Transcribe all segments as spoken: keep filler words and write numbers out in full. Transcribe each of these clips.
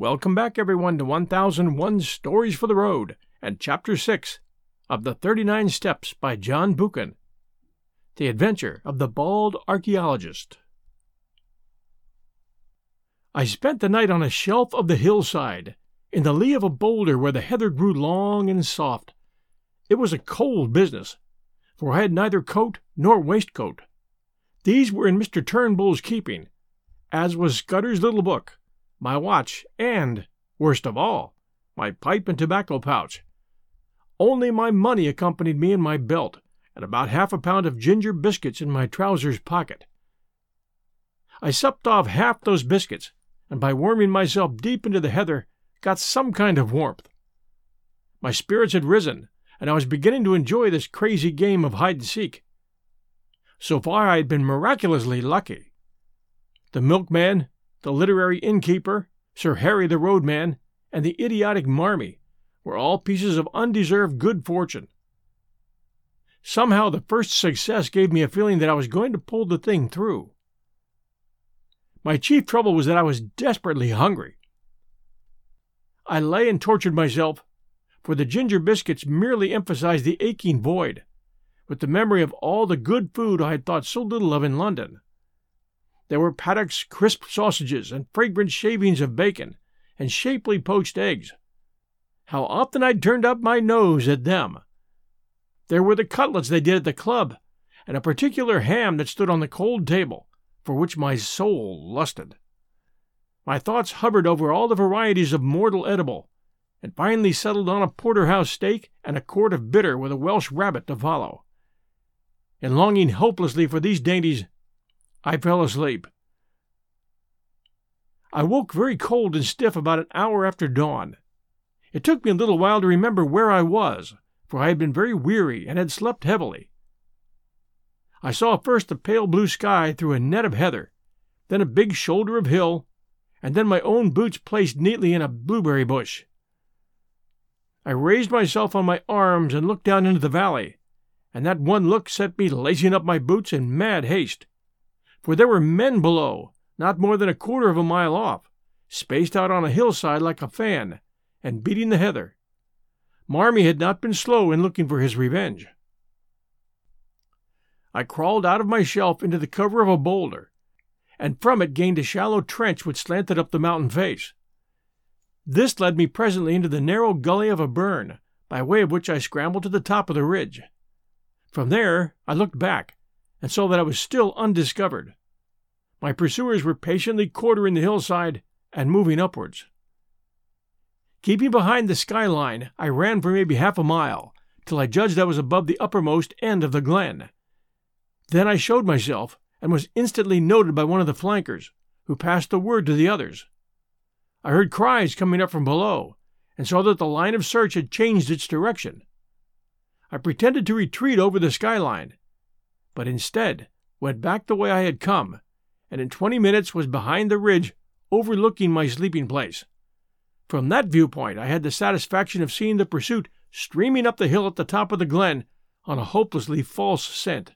Welcome back, everyone, to one thousand one Stories for the Road and Chapter six of The Thirty-Nine Steps by John Buchan, The Adventure of the Bald Archaeologist. I spent the night on a shelf of the hillside, in the lee of a boulder where the heather grew long and soft. It was a cold business, for I had neither coat nor waistcoat. These were in Mister Turnbull's keeping, as was Scudder's little book, my watch, and, worst of all, my pipe and tobacco pouch. Only my money accompanied me in my belt, and about half a pound of ginger biscuits in my trousers pocket. I supped off half those biscuits, and by worming myself deep into the heather, got some kind of warmth. My spirits had risen, and I was beginning to enjoy this crazy game of hide-and-seek. So far I had been miraculously lucky. The milkman, the literary innkeeper, Sir Harry the roadman, and the idiotic Marmy were all pieces of undeserved good fortune. Somehow the first success gave me a feeling that I was going to pull the thing through. My chief trouble was that I was desperately hungry. I lay and tortured myself, for the ginger biscuits merely emphasized the aching void, with the memory of all the good food I had thought so little of in London. There were Paddock's crisp sausages and fragrant shavings of bacon, and shapely poached eggs. How often I turned up my nose at them! There were the cutlets they did at the club, and a particular ham that stood on the cold table, for which my soul lusted. My thoughts hovered over all the varieties of mortal edible, and finally settled on a porterhouse steak and a quart of bitter with a Welsh rabbit to follow. In longing hopelessly for these dainties, I fell asleep. I woke very cold and stiff about an hour after dawn. It took me a little while to remember where I was, for I had been very weary and had slept heavily. I saw first the pale blue sky through a net of heather, then a big shoulder of hill, and then my own boots placed neatly in a blueberry bush. I raised myself on my arms and looked down into the valley, and that one look set me lacing up my boots in mad haste, for there were men below, not more than a quarter of a mile off, spaced out on a hillside like a fan, and beating the heather. Marmy had not been slow in looking for his revenge. I crawled out of my shelf into the cover of a boulder, and from it gained a shallow trench which slanted up the mountain face. This led me presently into the narrow gully of a burn, by way of which I scrambled to the top of the ridge. From there I looked back, and saw that I was still undiscovered. My pursuers were patiently quartering the hillside and moving upwards. Keeping behind the skyline, I ran for maybe half a mile, till I judged I was above the uppermost end of the glen. Then I showed myself, and was instantly noted by one of the flankers, who passed the word to the others. I heard cries coming up from below, and saw that the line of search had changed its direction. I pretended to retreat over the skyline, but instead went back the way I had come, and in twenty minutes was behind the ridge, overlooking my sleeping place. From that viewpoint I had the satisfaction of seeing the pursuit streaming up the hill at the top of the glen on a hopelessly false scent.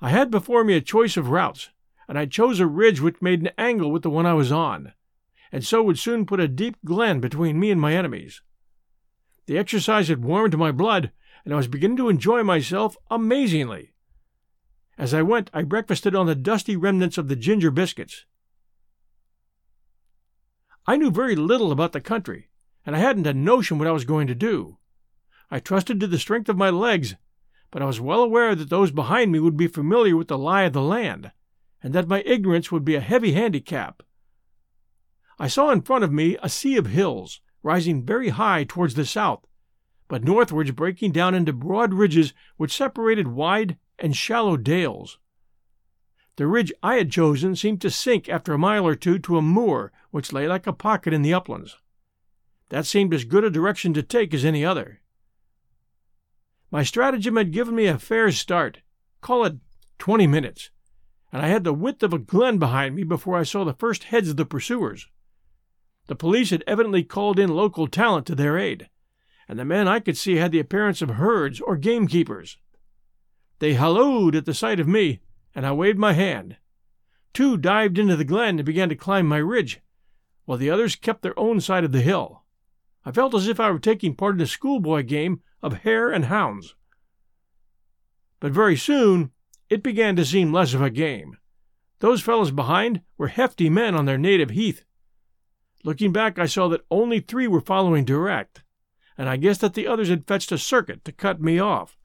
I had before me a choice of routes, and I chose a ridge which made an angle with the one I was on, and so would soon put a deep glen between me and my enemies. The exercise had warmed my blood, and I was beginning to enjoy myself amazingly. As I went, I breakfasted on the dusty remnants of the ginger biscuits. I knew very little about the country, and I hadn't a notion what I was going to do. I trusted to the strength of my legs, but I was well aware that those behind me would be familiar with the lie of the land, and that my ignorance would be a heavy handicap. I saw in front of me a sea of hills, rising very high towards the south, but northwards breaking down into broad ridges which separated wide and shallow dales. The ridge I had chosen seemed to sink after a mile or two to a moor which lay like a pocket in the uplands. That seemed as good a direction to take as any other. My stratagem had given me a fair start, call it twenty minutes, and I had the width of a glen behind me before I saw the first heads of the pursuers. The police had evidently called in local talent to their aid, and the men I could see had the appearance of herds or gamekeepers. They hallooed at the sight of me, and I waved my hand. Two dived into the glen and began to climb my ridge, while the others kept their own side of the hill. I felt as if I were taking part in a schoolboy game of hare and hounds. But very soon it began to seem less of a game. Those fellows behind were hefty men on their native heath. Looking back, I saw that only three were following direct, and I guessed that the others had fetched a circuit to cut me off.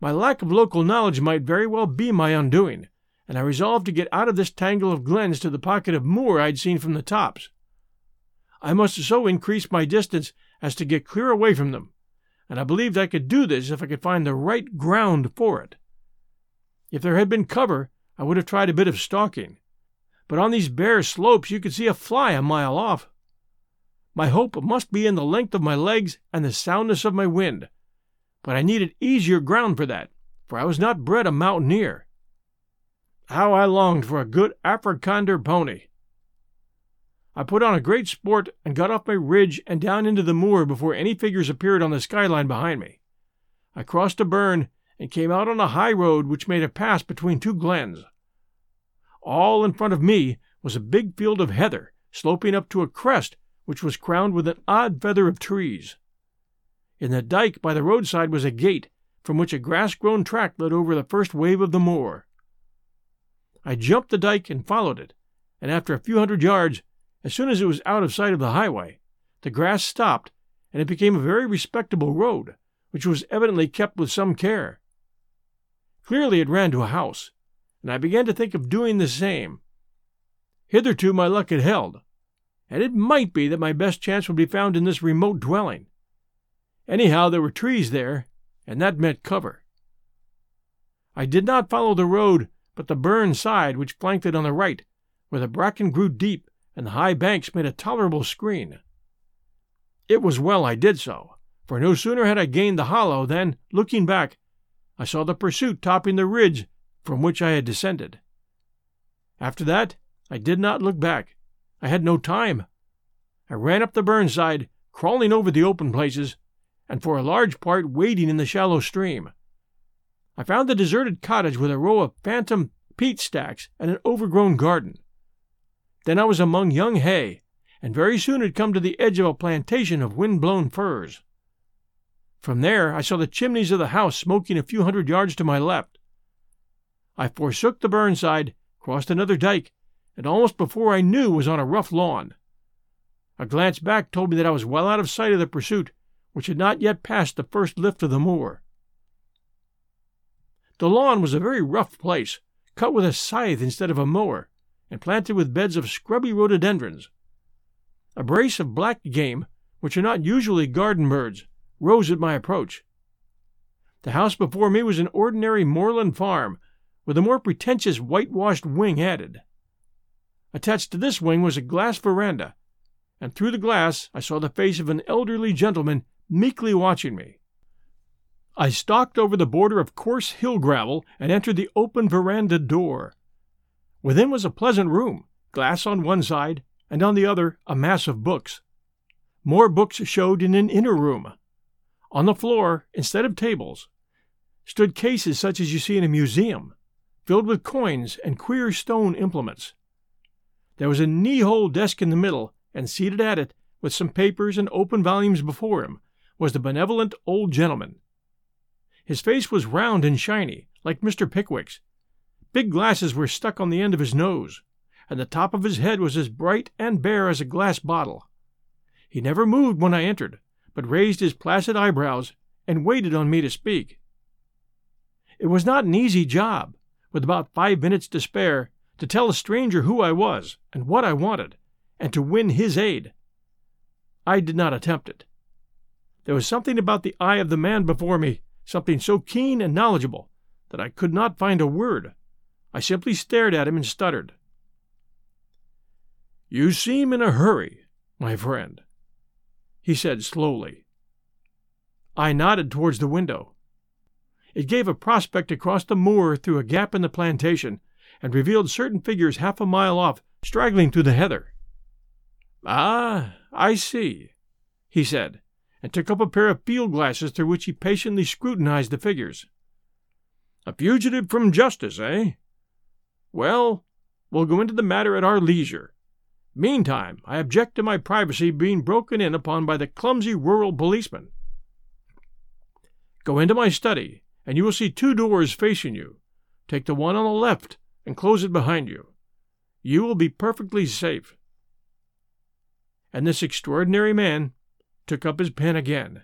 My lack of local knowledge might very well be my undoing, and I resolved to get out of this tangle of glens to the pocket of moor I'd seen from the tops. I must so increase my distance as to get clear away from them, and I believed I could do this if I could find the right ground for it. If there had been cover, I would have tried a bit of stalking, but on these bare slopes you could see a fly a mile off. My hope must be in the length of my legs and the soundness of my wind, but I needed easier ground for that, for I was not bred a mountaineer. How I longed for a good Afrikander pony! I put on a great sport and got off my ridge and down into the moor before any figures appeared on the skyline behind me. I crossed a burn and came out on a high road which made a pass between two glens. All in front of me was a big field of heather, sloping up to a crest which was crowned with an odd feather of trees. In the dike by the roadside was a gate, from which a grass-grown track led over the first wave of the moor. I jumped the dike and followed it, and after a few hundred yards, as soon as it was out of sight of the highway, the grass stopped, and it became a very respectable road, which was evidently kept with some care. Clearly it ran to a house, and I began to think of doing the same. Hitherto my luck had held, and it might be that my best chance would be found in this remote dwelling. Anyhow, there were trees there, and that meant cover. I did not follow the road, but the burn side which flanked it on the right, where the bracken grew deep and the high banks made a tolerable screen. It was well I did so, for no sooner had I gained the hollow than, looking back, I saw the pursuit topping the ridge from which I had descended. After that, I did not look back. I had no time. I ran up the burnside, crawling over the open places, and for a large part wading in the shallow stream. I found the deserted cottage with a row of phantom peat stacks and an overgrown garden. Then I was among young hay, and very soon had come to the edge of a plantation of wind-blown firs. From there I saw the chimneys of the house smoking a few hundred yards to my left. I forsook the burnside, crossed another dike, and almost before I knew was on a rough lawn. A glance back told me that I was well out of sight of the pursuit, which had not yet passed the first lift of the moor. The lawn was a very rough place, cut with a scythe instead of a mower, and planted with beds of scrubby rhododendrons. A brace of black game, which are not usually garden birds, rose at my approach. The house before me was an ordinary moorland farm, with a more pretentious whitewashed wing added. Attached to this wing was a glass veranda, and through the glass I saw the face of an elderly gentleman meekly watching me. I stalked over the border of coarse hill gravel and entered the open veranda door. Within was a pleasant room, glass on one side, and on the other a mass of books. More books showed in an inner room. On the floor, instead of tables, stood cases such as you see in a museum, filled with coins and queer stone implements. There was a knee-hole desk in the middle, and seated at it, with some papers and open volumes before him, was the benevolent old gentleman. His face was round and shiny, like Mister Pickwick's. Big glasses were stuck on the end of his nose, and the top of his head was as bright and bare as a glass bottle. He never moved when I entered, but raised his placid eyebrows and waited on me to speak. It was not an easy job, with about five minutes to spare, to tell a stranger who I was and what I wanted, and to win his aid. I did not attempt it. There was something about the eye of the man before me, something so keen and knowledgeable, that I could not find a word. I simply stared at him and stuttered. "You seem in a hurry, my friend," he said slowly. I nodded towards the window. It gave a prospect across the moor through a gap in the plantation, and revealed certain figures half a mile off, straggling through the heather. "Ah, I see," he said, and took up a pair of field glasses through which he patiently scrutinized the figures. "A fugitive from justice, eh? Well, we'll go into the matter at our leisure. Meantime, I object to my privacy being broken in upon by the clumsy rural policeman. Go into my study, and you will see two doors facing you. Take the one on the left, and close it behind you. You will be perfectly safe." And this extraordinary man took up his pen again.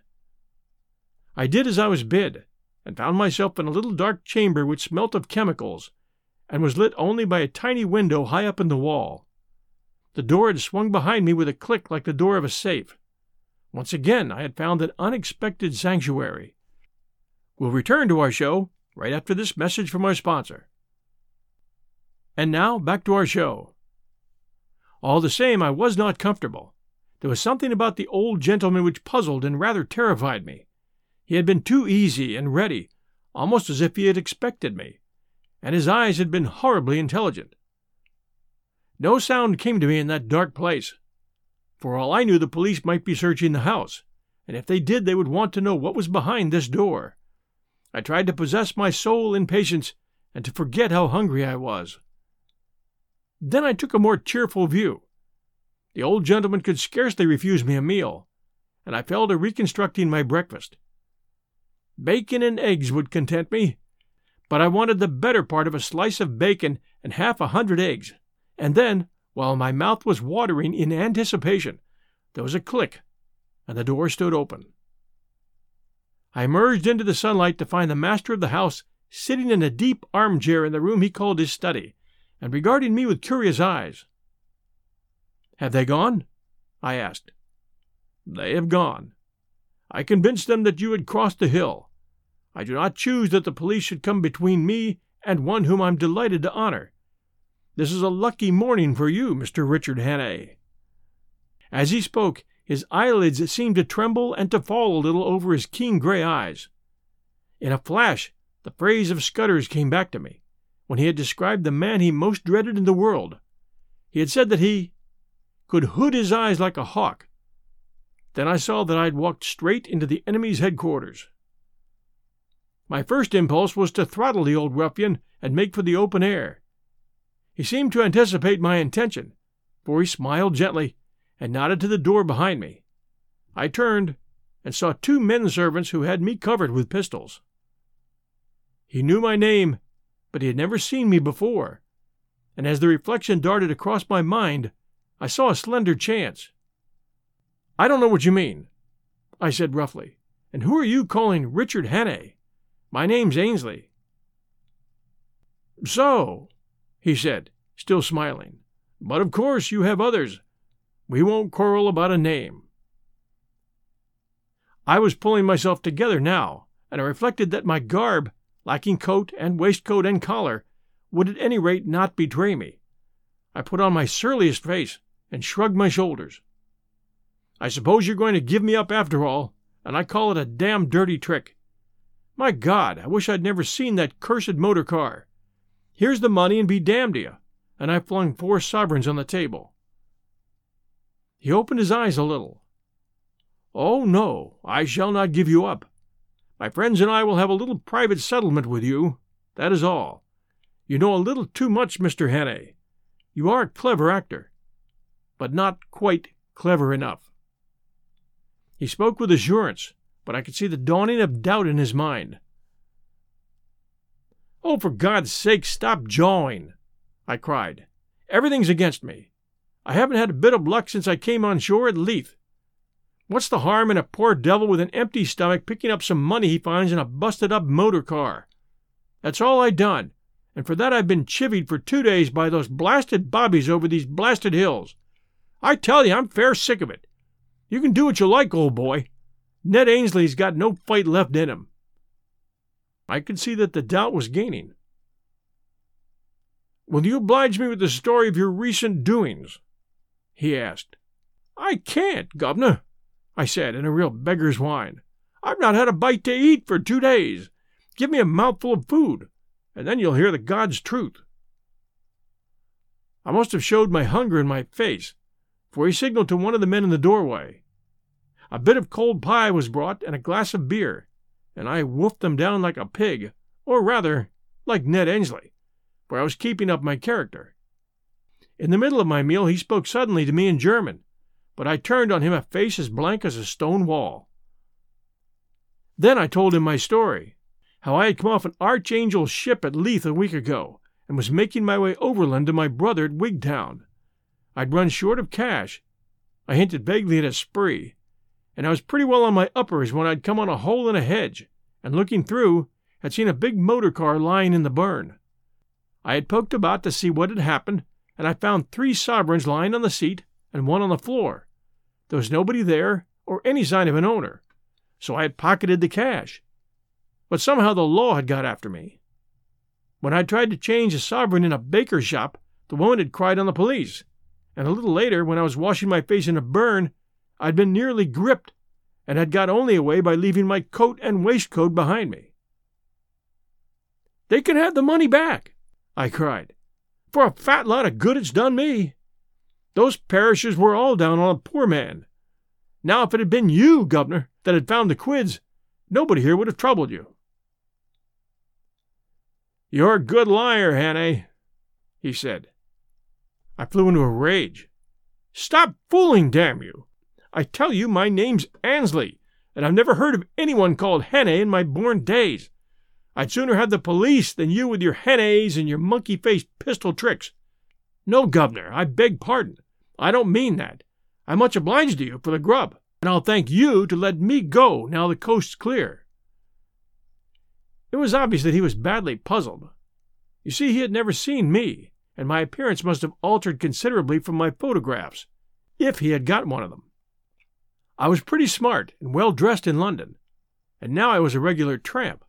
I did as I was bid, and found myself in a little dark chamber which smelt of chemicals, and was lit only by a tiny window high up in the wall. The door had swung behind me with a click like the door of a safe. Once again I had found an unexpected sanctuary. We'll return to our show right after this message from our sponsor. And now, back to our show. All the same, I was not comfortable. There was something about the old gentleman which puzzled and rather terrified me. He had been too easy and ready, almost as if he had expected me, and his eyes had been horribly intelligent. No sound came to me in that dark place. For all I knew, the police might be searching the house, and if they did, they would want to know what was behind this door. I tried to possess my soul in patience, and to forget how hungry I was. Then I took a more cheerful view. The old gentleman could scarcely refuse me a meal, and I fell to reconstructing my breakfast. Bacon and eggs would content me, but I wanted the better part of a slice of bacon and half a hundred eggs, and then, while my mouth was watering in anticipation, there was a click, and the door stood open. I emerged into the sunlight to find the master of the house sitting in a deep armchair in the room he called his study, and regarding me with curious eyes. "Have they gone?" I asked. "They have gone. I convinced them that you had crossed the hill. I do not choose that the police should come between me and one whom I am delighted to honor. This is a lucky morning for you, Mister Richard Hannay." As he spoke, his eyelids seemed to tremble and to fall a little over his keen gray eyes. In a flash, the phrase of Scudder's came back to me, when he had described the man he most dreaded in the world. He had said that he could hood his eyes like a hawk. Then I saw that I had walked straight into the enemy's headquarters. My first impulse was to throttle the old ruffian and make for the open air. He seemed to anticipate my intention, for he smiled gently and nodded to the door behind me. I turned and saw two men servants who had me covered with pistols. He knew my name, but he had never seen me before, and as the reflection darted across my mind, I saw a slender chance. "I don't know what you mean," I said roughly, "and who are you calling Richard Hannay? My name's Ainsley." "So," he said, still smiling, "but of course you have others. We won't quarrel about a name." I was pulling myself together now, and I reflected that my garb, lacking coat and waistcoat and collar, would at any rate not betray me. I put on my surliest face and shrugged my shoulders. "I suppose you're going to give me up after all, and I call it a damn dirty trick. My God, I wish I'd never seen that cursed motor car. Here's the money and be damned to you," and I flung four sovereigns on the table. He opened his eyes a little. "Oh, no, I shall not give you up. My friends and I will have a little private settlement with you, that is all. You know a little too much, Mister Hannay. You are a clever actor, but not quite clever enough." He spoke with assurance, but I could see the dawning of doubt in his mind. "Oh, for God's sake, stop jawing," I cried. "Everything's against me. I haven't had a bit of luck since I came on shore at Leith. What's the harm in a poor devil with an empty stomach picking up some money he finds in a busted-up motor car? That's all I done, and for that I've been chivied for two days by those blasted bobbies over these blasted hills. I tell you, I'm fair sick of it. You can do what you like, old boy. Ned Ainsley's got no fight left in him." I could see that the doubt was gaining. "Will you oblige me with the story of your recent doings?" he asked. "I can't, Governor," I said, in a real beggar's whine. "I've not had a bite to eat for two days. Give me a mouthful of food, and then you'll hear the God's truth." I must have showed my hunger in my face, for he signaled to one of the men in the doorway. A bit of cold pie was brought and a glass of beer, and I wolfed them down like a pig, or rather, like Ned Engley, for I was keeping up my character. In the middle of my meal he spoke suddenly to me in German, but I turned on him a face as blank as a stone wall. Then I told him my story, how I had come off an Archangel ship at Leith a week ago, and was making my way overland to my brother at Wigtown. I'd run short of cash. I hinted vaguely at a spree, and I was pretty well on my uppers when I'd come on a hole in a hedge, and looking through, had seen a big motor car lying in the burn. I had poked about to see what had happened, and I found three sovereigns lying on the seat and one on the floor. There was nobody there, or any sign of an owner, so I had pocketed the cash. But somehow the law had got after me. When I tried to change a sovereign in a baker's shop, the woman had cried on the police, and a little later, when I was washing my face in a burn, I'd been nearly gripped, and had got only away by leaving my coat and waistcoat behind me. "They can have the money back," I cried, "for a fat lot of good it's done me. Those perishers were all down on a poor man. Now if it had been you, Governor, that had found the quids, nobody here would have troubled you." "You're a good liar, Hannay," he said. I flew into a rage. "Stop fooling, damn you! I tell you my name's Ainsley, and I've never heard of anyone called Hannay in my born days. I'd sooner have the police than you with your Hannays and your monkey-faced pistol tricks. No, Governor, I beg pardon. I don't mean that. I'm much obliged to you for the grub, and I'll thank you to let me go now the coast's clear." It was obvious that he was badly puzzled. You see, he had never seen me, and my appearance must have altered considerably from my photographs, if he had got one of them. I was pretty smart and well-dressed in London, and now I was a regular tramp.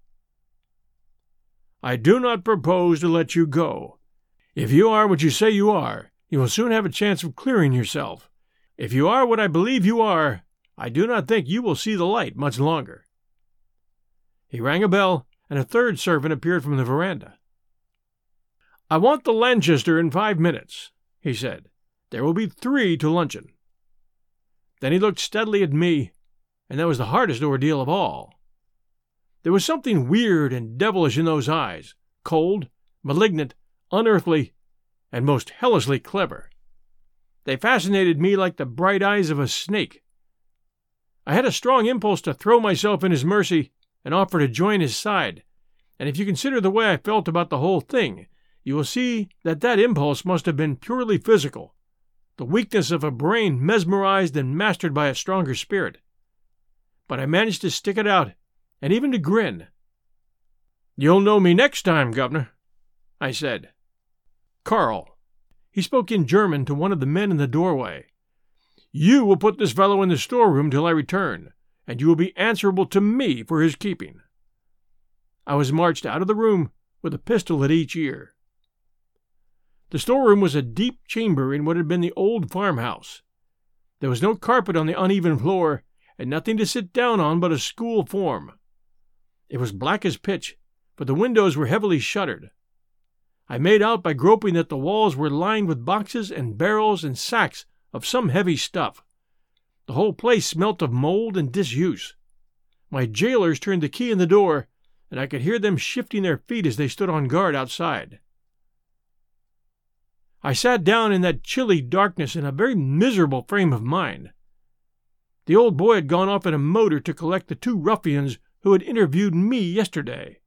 "I do not propose to let you go. If you are what you say you are, you will soon have a chance of clearing yourself. If you are what I believe you are, I do not think you will see the light much longer." He rang a bell, and a third servant appeared from the veranda. "I want the Lanchester in five minutes," he said. "There will be three to luncheon." Then he looked steadily at me, and that was the hardest ordeal of all. There was something weird and devilish in those eyes, cold, malignant, unearthly, and most hellishly clever. They fascinated me like the bright eyes of a snake. I had a strong impulse to throw myself in his mercy and offer to join his side, and if you consider the way I felt about the whole thing, you will see that that impulse must have been purely physical, the weakness of a brain mesmerized and mastered by a stronger spirit. But I managed to stick it out, and even to grin. "You'll know me next time, Governor," I said. "Carl," he spoke in German to one of the men in the doorway, "you will put this fellow in the storeroom till I return, and you will be answerable to me for his keeping." I was marched out of the room with a pistol at each ear. The storeroom was a deep chamber in what had been the old farmhouse. There was no carpet on the uneven floor, and nothing to sit down on but a school form. It was black as pitch, but the windows were heavily shuttered. I made out by groping that the walls were lined with boxes and barrels and sacks of some heavy stuff. The whole place smelt of mold and disuse. My jailers turned the key in the door, and I could hear them shifting their feet as they stood on guard outside. I sat down in that chilly darkness in a very miserable frame of mind. The old boy had gone off in a motor to collect the two ruffians who had interviewed me yesterday.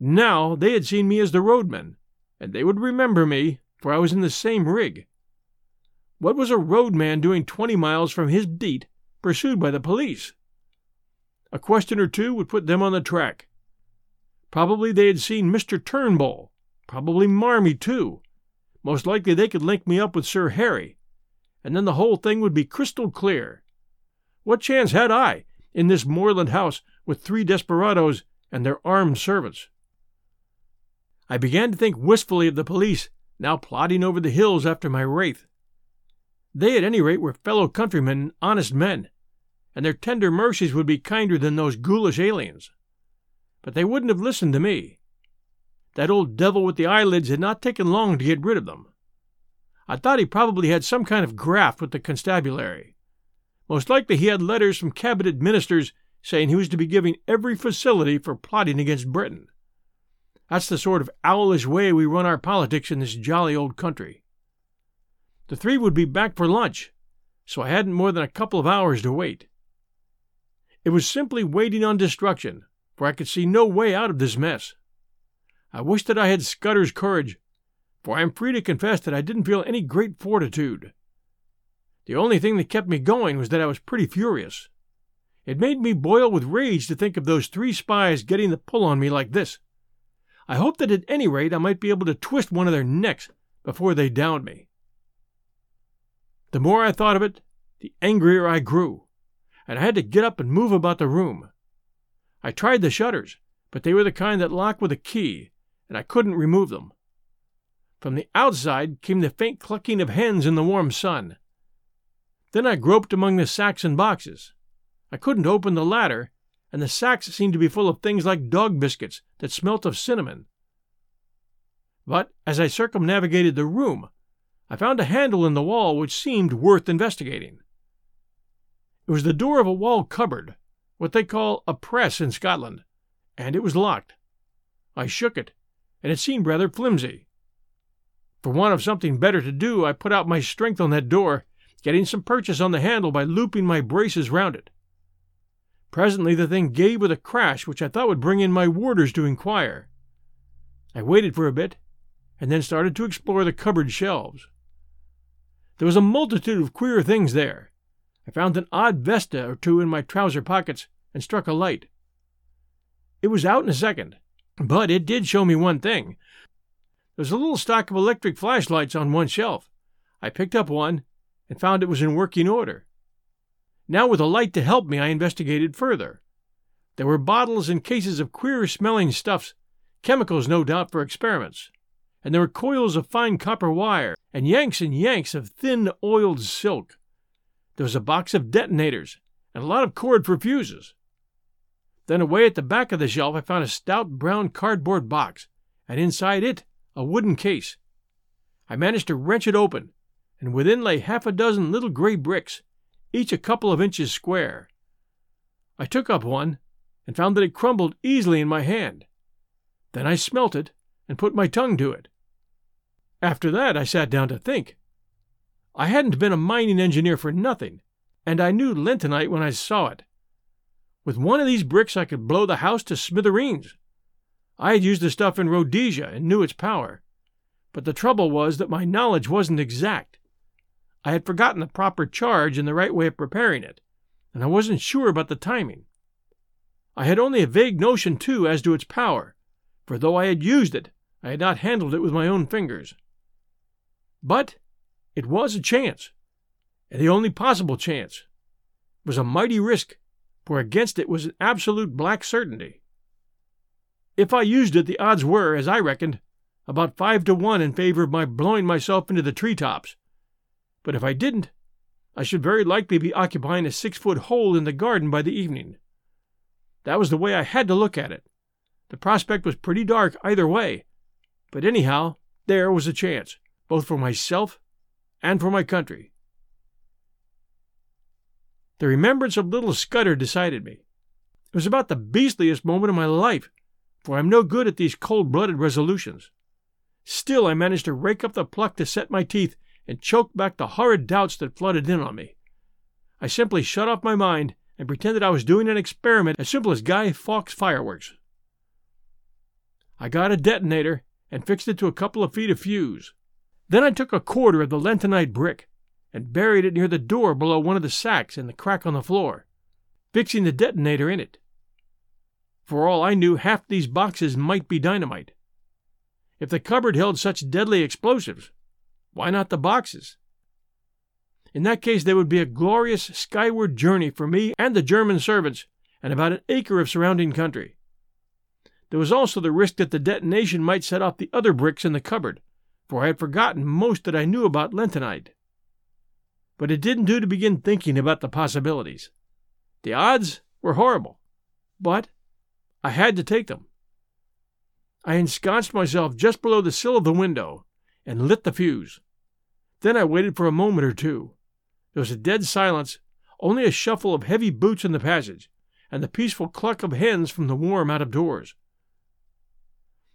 Now they had seen me as the roadman, and they would remember me, for I was in the same rig. What was a roadman doing twenty miles from his beat, pursued by the police? A question or two would put them on the track. Probably they had seen Mister Turnbull, probably Marmy too. Most likely they could link me up with Sir Harry, and then the whole thing would be crystal clear. What chance had I in this moorland house with three desperadoes and their armed servants? I began to think wistfully of the police, now plodding over the hills after my wraith. They at any rate were fellow countrymen and honest men, and their tender mercies would be kinder than those ghoulish aliens. But they wouldn't have listened to me. That old devil with the eyelids had not taken long to get rid of them. I thought he probably had some kind of graft with the constabulary. Most likely he had letters from cabinet ministers saying he was to be giving every facility for plotting against Britain. That's the sort of owlish way we run our politics in this jolly old country. The three would be back for lunch, so I hadn't more than a couple of hours to wait. It was simply waiting on destruction, for I could see no way out of this mess. I wished that I had Scudder's courage, for I am free to confess that I didn't feel any great fortitude. The only thing that kept me going was that I was pretty furious. It made me boil with rage to think of those three spies getting the pull on me like this. I hoped that at any rate I might be able to twist one of their necks before they downed me. The more I thought of it, the angrier I grew, and I had to get up and move about the room. I tried the shutters, but they were the kind that lock with a key, and I couldn't remove them. From the outside came the faint clucking of hens in the warm sun. Then I groped among the sacks and boxes. I couldn't open the latter, and the sacks seemed to be full of things like dog biscuits that smelt of cinnamon. But as I circumnavigated the room, I found a handle in the wall which seemed worth investigating. It was the door of a wall cupboard, what they call a press in Scotland, and it was locked. I shook it, and it seemed rather flimsy. For want of something better to do, I put out my strength on that door, getting some purchase on the handle by looping my braces round it. Presently the thing gave with a crash which I thought would bring in my warders to inquire. I waited for a bit, and then started to explore the cupboard shelves. There was a multitude of queer things there. I found an odd vesta or two in my trouser pockets, and struck a light. It was out in a second, but it did show me one thing. There was a little stock of electric flashlights on one shelf. I picked up one, and found it was in working order. Now with a light to help me, I investigated further. There were bottles and cases of queer-smelling stuffs, chemicals no doubt for experiments, and there were coils of fine copper wire, and yanks and yanks of thin, oiled silk. There was a box of detonators, and a lot of cord for fuses. Then away at the back of the shelf I found a stout brown cardboard box, and inside it a wooden case. I managed to wrench it open, and within lay half a dozen little grey bricks, each a couple of inches square. I took up one, and found that it crumbled easily in my hand. Then I smelt it, and put my tongue to it. After that I sat down to think. I hadn't been a mining engineer for nothing, and I knew Lentonite when I saw it. With one of these bricks I could blow the house to smithereens. I had used the stuff in Rhodesia, and knew its power. But the trouble was that my knowledge wasn't exact. I had forgotten the proper charge and the right way of preparing it, and I wasn't sure about the timing. I had only a vague notion, too, as to its power, for though I had used it, I had not handled it with my own fingers. But it was a chance, and the only possible chance. It was a mighty risk, for against it was an absolute black certainty. If I used it, the odds were, as I reckoned, about five to one in favor of my blowing myself into the treetops. But if I didn't, I should very likely be occupying a six-foot hole in the garden by the evening. That was the way I had to look at it. The prospect was pretty dark either way, but anyhow, there was a chance, both for myself and for my country. The remembrance of little Scudder decided me. It was about the beastliest moment of my life, for I'm no good at these cold-blooded resolutions. Still, I managed to rake up the pluck to set my teeth and choked back the horrid doubts that flooded in on me. I simply shut off my mind and pretended I was doing an experiment as simple as Guy Fawkes fireworks. I got a detonator and fixed it to a couple of feet of fuse. Then I took a quarter of the Lentonite brick and buried it near the door below one of the sacks in the crack on the floor, fixing the detonator in it. For all I knew, half these boxes might be dynamite. If the cupboard held such deadly explosives, why not the boxes? In that case there would be a glorious skyward journey for me and the German servants, and about an acre of surrounding country. There was also the risk that the detonation might set off the other bricks in the cupboard, for I had forgotten most that I knew about Lentonite. But it didn't do to begin thinking about the possibilities. The odds were horrible, but I had to take them. I ensconced myself just below the sill of the window, and lit the fuse. Then I waited for a moment or two. There was a dead silence, only a shuffle of heavy boots in the passage, and the peaceful cluck of hens from the warm out of doors.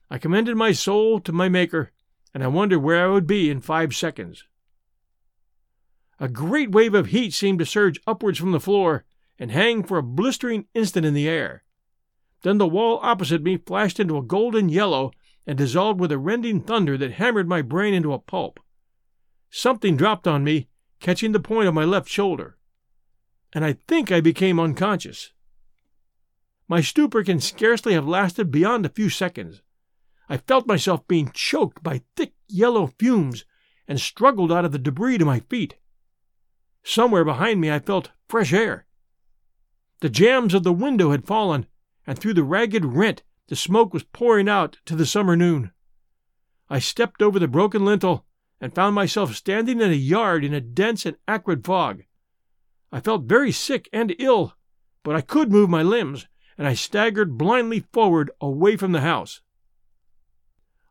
I commended my soul to my Maker, and I wondered where I would be in five seconds. A great wave of heat seemed to surge upwards from the floor and hang for a blistering instant in the air. Then the wall opposite me flashed into a golden yellow and dissolved with a rending thunder that hammered my brain into a pulp. Something dropped on me, catching the point of my left shoulder, and I think I became unconscious. My stupor can scarcely have lasted beyond a few seconds. I felt myself being choked by thick yellow fumes and struggled out of the debris to my feet. Somewhere behind me I felt fresh air. The jambs of the window had fallen, and through the ragged rent the smoke was pouring out to the summer noon. I stepped over the broken lintel and found myself standing in a yard in a dense and acrid fog. I felt very sick and ill, but I could move my limbs, and I staggered blindly forward away from the house.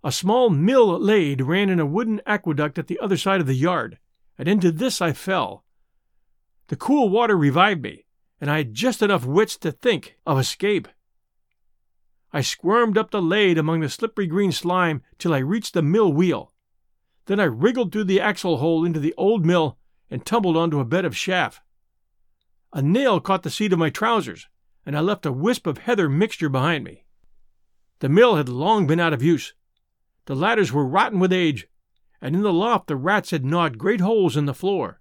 A small mill lade ran in a wooden aqueduct at the other side of the yard, and into this I fell. The cool water revived me, and I had just enough wits to think of escape. I squirmed up the lade among the slippery green slime till I reached the mill wheel. Then I wriggled through the axle hole into the old mill and tumbled onto a bed of chaff. A nail caught the seat of my trousers, and I left a wisp of heather mixture behind me. The mill had long been out of use. The ladders were rotten with age, and in the loft the rats had gnawed great holes in the floor.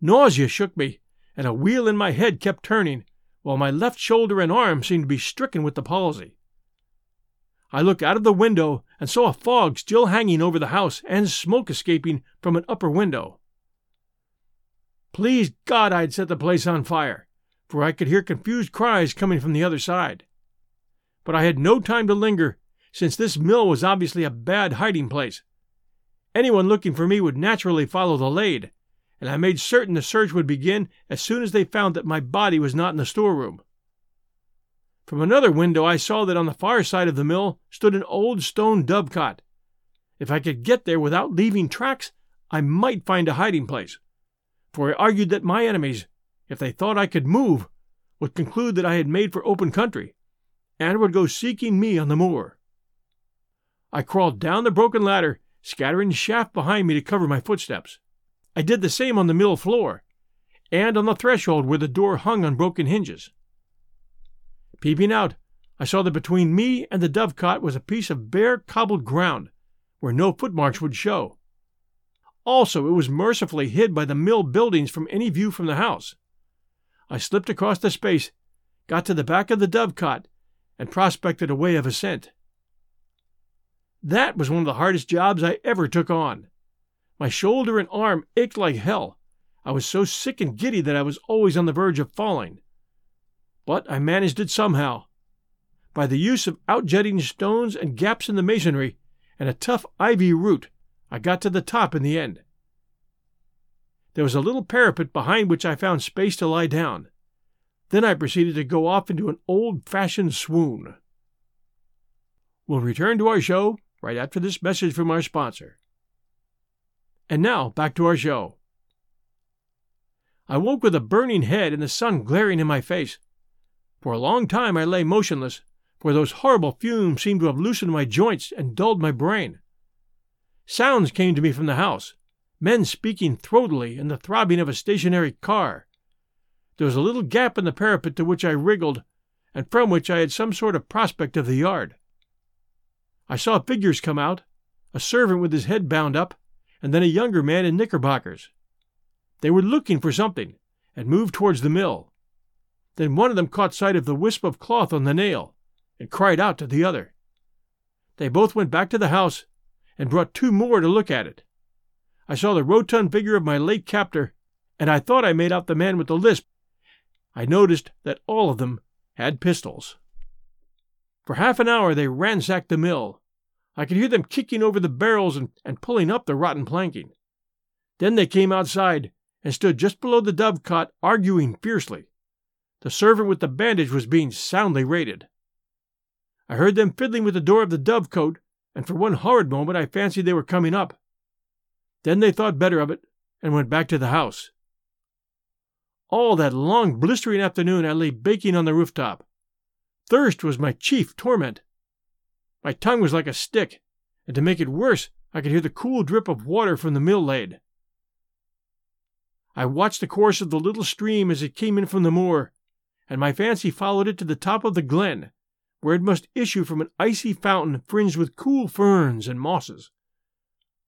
Nausea shook me, and a wheel in my head kept turning, while my left shoulder and arm seemed to be stricken with the palsy. I looked out of the window and saw a fog still hanging over the house and smoke escaping from an upper window. Please God I had set the place on fire, for I could hear confused cries coming from the other side. But I had no time to linger, since this mill was obviously a bad hiding place. Anyone looking for me would naturally follow the lade, and I made certain the search would begin as soon as they found that my body was not in the storeroom. From another window I saw that on the far side of the mill stood an old stone dovecot. If I could get there without leaving tracks, I might find a hiding place, for I argued that my enemies, if they thought I could move, would conclude that I had made for open country, and would go seeking me on the moor. I crawled down the broken ladder, scattering chaff behind me to cover my footsteps. I did the same on the mill floor, and on the threshold where the door hung on broken hinges. Peeping out, I saw that between me and the dovecot was a piece of bare cobbled ground, where no footmarks would show. Also, it was mercifully hid by the mill buildings from any view from the house. I slipped across the space, got to the back of the dovecot, and prospected a way of ascent. That was one of the hardest jobs I ever took on. My shoulder and arm ached like hell. I was so sick and giddy that I was always on the verge of falling. But I managed it somehow, by the use of outjutting stones and gaps in the masonry, and a tough ivy root. I got to the top in the end. There was a little parapet behind which I found space to lie down. Then I proceeded to go off into an old-fashioned swoon. We'll return to our show right after this message from our sponsor. And now, back to our show. I woke with a burning head and the sun glaring in my face. For a long time I lay motionless, for those horrible fumes seemed to have loosened my joints and dulled my brain. Sounds came to me from the house, men speaking throatily and the throbbing of a stationary car. There was a little gap in the parapet to which I wriggled, and from which I had some sort of prospect of the yard. I saw figures come out, a servant with his head bound up, and then a younger man in knickerbockers. They were looking for something, and moved towards the mill. Then one of them caught sight of the wisp of cloth on the nail, and cried out to the other. They both went back to the house, and brought two more to look at it. I saw the rotund figure of my late captor, and I thought I made out the man with the lisp. I noticed that all of them had pistols. For half an hour they ransacked the mill. I could hear them kicking over the barrels and, and pulling up the rotten planking. Then they came outside, and stood just below the dovecot, arguing fiercely. The servant with the bandage was being soundly raided. I heard them fiddling with the door of the dovecote, and for one horrid moment I fancied they were coming up. Then they thought better of it, and went back to the house. All that long, blistering afternoon I lay baking on the rooftop. Thirst was my chief torment. My tongue was like a stick, and to make it worse, I could hear the cool drip of water from the mill lade. I watched the course of the little stream as it came in from the moor, and my fancy followed it to the top of the glen, where it must issue from an icy fountain fringed with cool ferns and mosses.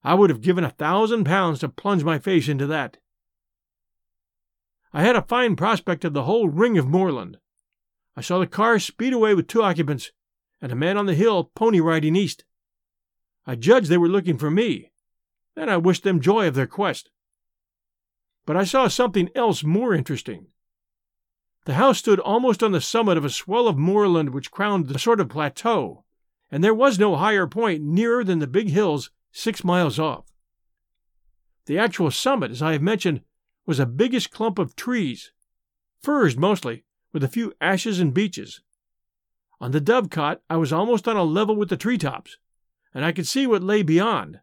I would have given a thousand pounds to plunge my face into that. I had a fine prospect of the whole ring of moorland. I saw the car speed away with two occupants, and a man on the hill pony riding east. I judged they were looking for me, and I wished them joy of their quest. But I saw something else more interesting. The house stood almost on the summit of a swell of moorland which crowned a sort of plateau, and there was no higher point nearer than the big hills six miles off. The actual summit, as I have mentioned, was a biggish clump of trees, firs mostly, with a few ashes and beeches. On the dovecot I was almost on a level with the treetops, and I could see what lay beyond.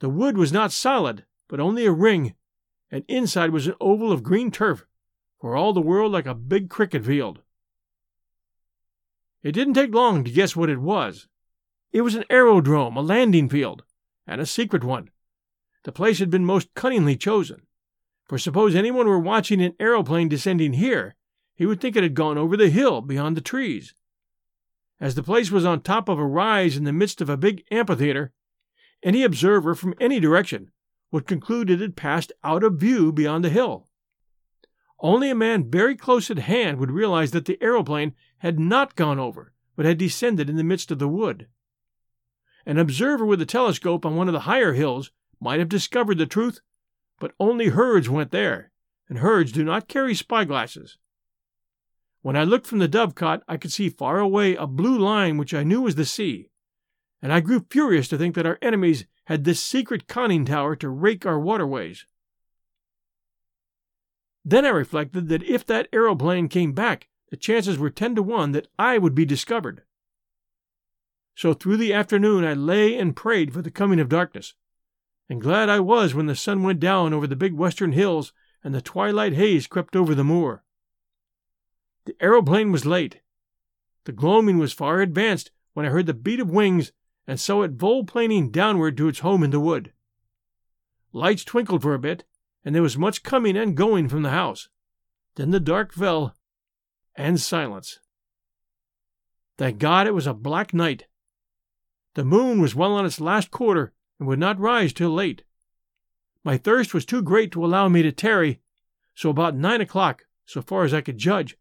The wood was not solid, but only a ring, and inside was an oval of green turf, for all the world like a big cricket field. It didn't take long to guess what it was. It was an aerodrome, a landing field, and a secret one. The place had been most cunningly chosen, for suppose anyone were watching an aeroplane descending here, he would think it had gone over the hill beyond the trees. As the place was on top of a rise in the midst of a big amphitheatre, any observer from any direction would conclude it had passed out of view beyond the hill. Only a man very close at hand would realize that the aeroplane had not gone over, but had descended in the midst of the wood. An observer with a telescope on one of the higher hills might have discovered the truth, but only herds went there, and herds do not carry spyglasses. When I looked from the dovecot, I could see far away a blue line which I knew was the sea, and I grew furious to think that our enemies had this secret conning tower to rake our waterways. Then I reflected that if that aeroplane came back, the chances were ten to one that I would be discovered. So through the afternoon I lay and prayed for the coming of darkness, and glad I was when the sun went down over the big western hills and the twilight haze crept over the moor. The aeroplane was late. The gloaming was far advanced when I heard the beat of wings and saw it volplaning downward to its home in the wood. Lights twinkled for a bit, and there was much coming and going from the house. Then the dark fell, and silence. Thank God it was a black night. The moon was well on its last quarter and would not rise till late. My thirst was too great to allow me to tarry, so about nine o'clock, so far as I could judge,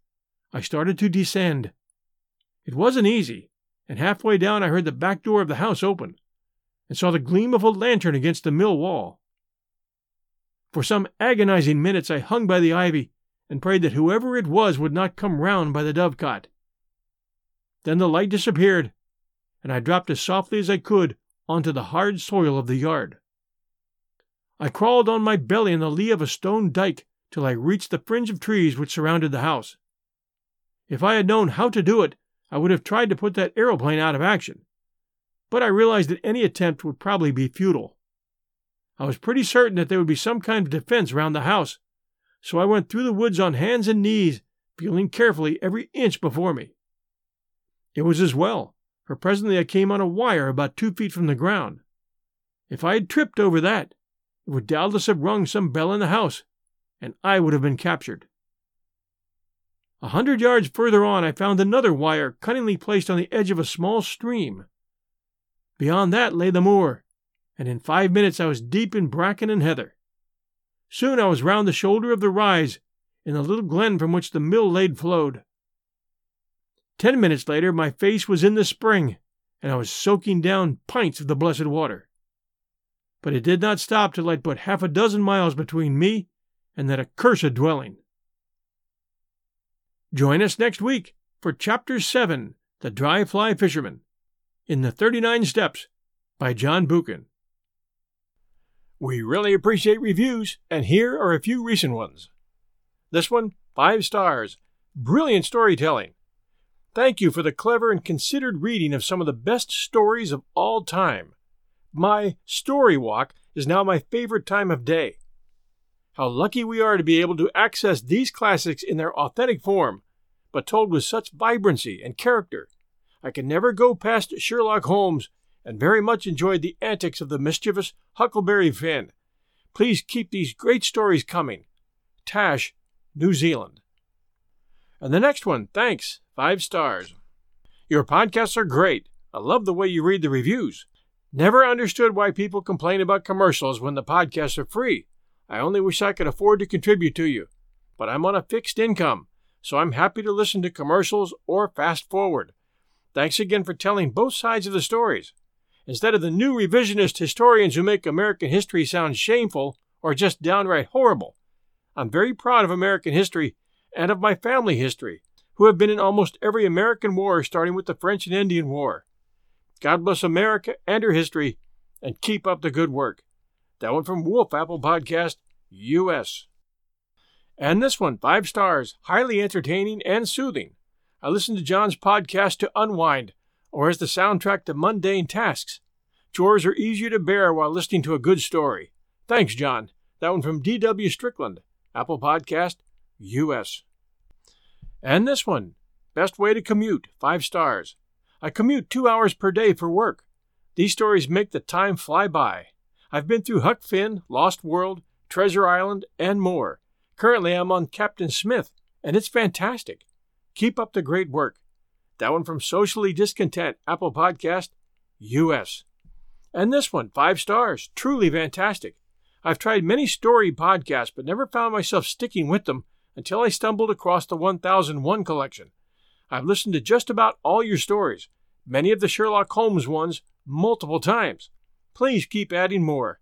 I started to descend. It wasn't easy, and halfway down I heard the back door of the house open, and saw the gleam of a lantern against the mill wall. For some agonizing minutes I hung by the ivy, and prayed that whoever it was would not come round by the dovecot. Then the light disappeared, and I dropped as softly as I could onto the hard soil of the yard. I crawled on my belly in the lee of a stone dyke till I reached the fringe of trees which surrounded the house. If I had known how to do it, I would have tried to put that aeroplane out of action, but I realized that any attempt would probably be futile. I was pretty certain that there would be some kind of defense round the house, so I went through the woods on hands and knees, feeling carefully every inch before me. It was as well, for presently I came on a wire about two feet from the ground. If I had tripped over that, it would doubtless have rung some bell in the house, and I would have been captured. A hundred yards further on I found another wire cunningly placed on the edge of a small stream. Beyond that lay the moor, and in five minutes I was deep in bracken and heather. Soon I was round the shoulder of the rise, in the little glen from which the mill lade flowed. Ten minutes later my face was in the spring, and I was soaking down pints of the blessed water. But it did not stop till I'd put half a dozen miles between me and that accursed dwelling. Join us next week for Chapter seven, The Dry Fly Fisherman, in The Thirty-Nine Steps, by John Buchan. We really appreciate reviews, and here are a few recent ones. This one, five stars. Brilliant storytelling. Thank you for the clever and considered reading of some of the best stories of all time. My story walk is now my favorite time of day. How lucky we are to be able to access these classics in their authentic form, but told with such vibrancy and character. I could never go past Sherlock Holmes, and very much enjoyed the antics of the mischievous Huckleberry Finn. Please keep these great stories coming. Tash, New Zealand. And the next one, thanks, five stars. Your podcasts are great. I love the way you read the reviews. Never understood why people complain about commercials when the podcasts are free. I only wish I could afford to contribute to you. But I'm on a fixed income, so I'm happy to listen to commercials or fast forward. Thanks again for telling both sides of the stories. Instead of the new revisionist historians who make American history sound shameful or just downright horrible, I'm very proud of American history and of my family history, who have been in almost every American war, starting with the French and Indian War. God bless America and her history, and keep up the good work. That one from Wolf Apple Podcast, U S And this one, five stars, highly entertaining and soothing. I listen to John's podcast to unwind, or as the soundtrack to mundane tasks. Chores are easier to bear while listening to a good story. Thanks, John. That one from D W Strickland, Apple Podcast, U S And this one, best way to commute, five stars. I commute two hours per day for work. These stories make the time fly by. I've been through Huck Finn, Lost World, Treasure Island, and more. Currently, I'm on Captain Smith, and it's fantastic. Keep up the great work. That one from Socially Discontent, Apple Podcast, U S And this one, five stars, truly fantastic. I've tried many story podcasts, but never found myself sticking with them until I stumbled across the one thousand one collection. I've listened to just about all your stories, many of the Sherlock Holmes ones, multiple times. Please keep adding more.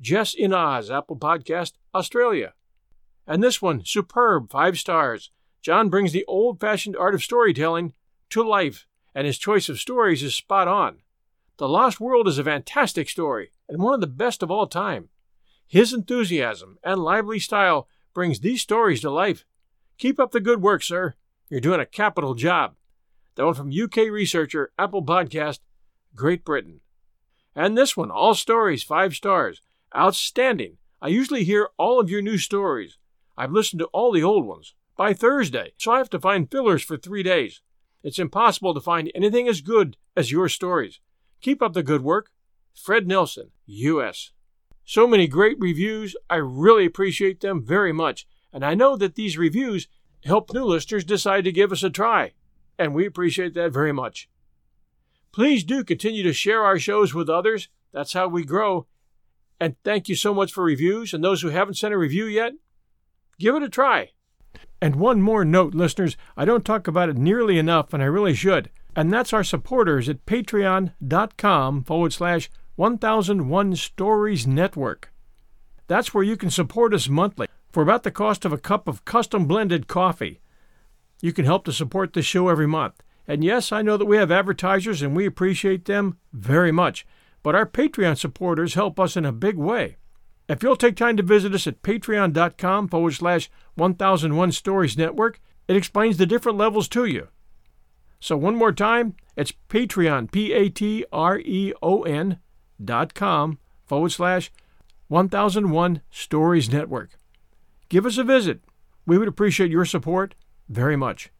Jess in Oz, Apple Podcast, Australia. And this one, superb, five stars. John brings the old-fashioned art of storytelling to life, and his choice of stories is spot on. The Lost World is a fantastic story, and one of the best of all time. His enthusiasm and lively style brings these stories to life. Keep up the good work, sir. You're doing a capital job. That one from U K Researcher, Apple Podcast, Great Britain. And this one, all stories, five stars. Outstanding. I usually hear all of your new stories. I've listened to all the old ones by Thursday, so I have to find fillers for three days. It's impossible to find anything as good as your stories. Keep up the good work. Fred Nelson, U S So many great reviews. I really appreciate them very much. And I know that these reviews help new listeners decide to give us a try. And we appreciate that very much. Please do continue to share our shows with others. That's how we grow. And thank you so much for reviews. And those who haven't sent a review yet, give it a try. And one more note, listeners, I don't talk about it nearly enough, and I really should. And that's our supporters at patreon.com forward slash 1001 Stories Network. That's where you can support us monthly for about the cost of a cup of custom blended coffee. You can help to support this show every month. And yes, I know that we have advertisers and we appreciate them very much. But our Patreon supporters help us in a big way. If you'll take time to visit us at patreon.com forward slash 1001 Stories Network, it explains the different levels to you. So one more time, it's Patreon, P-A-T-R-E-O-N dot com forward slash 1001 Stories Network. Give us a visit. We would appreciate your support very much.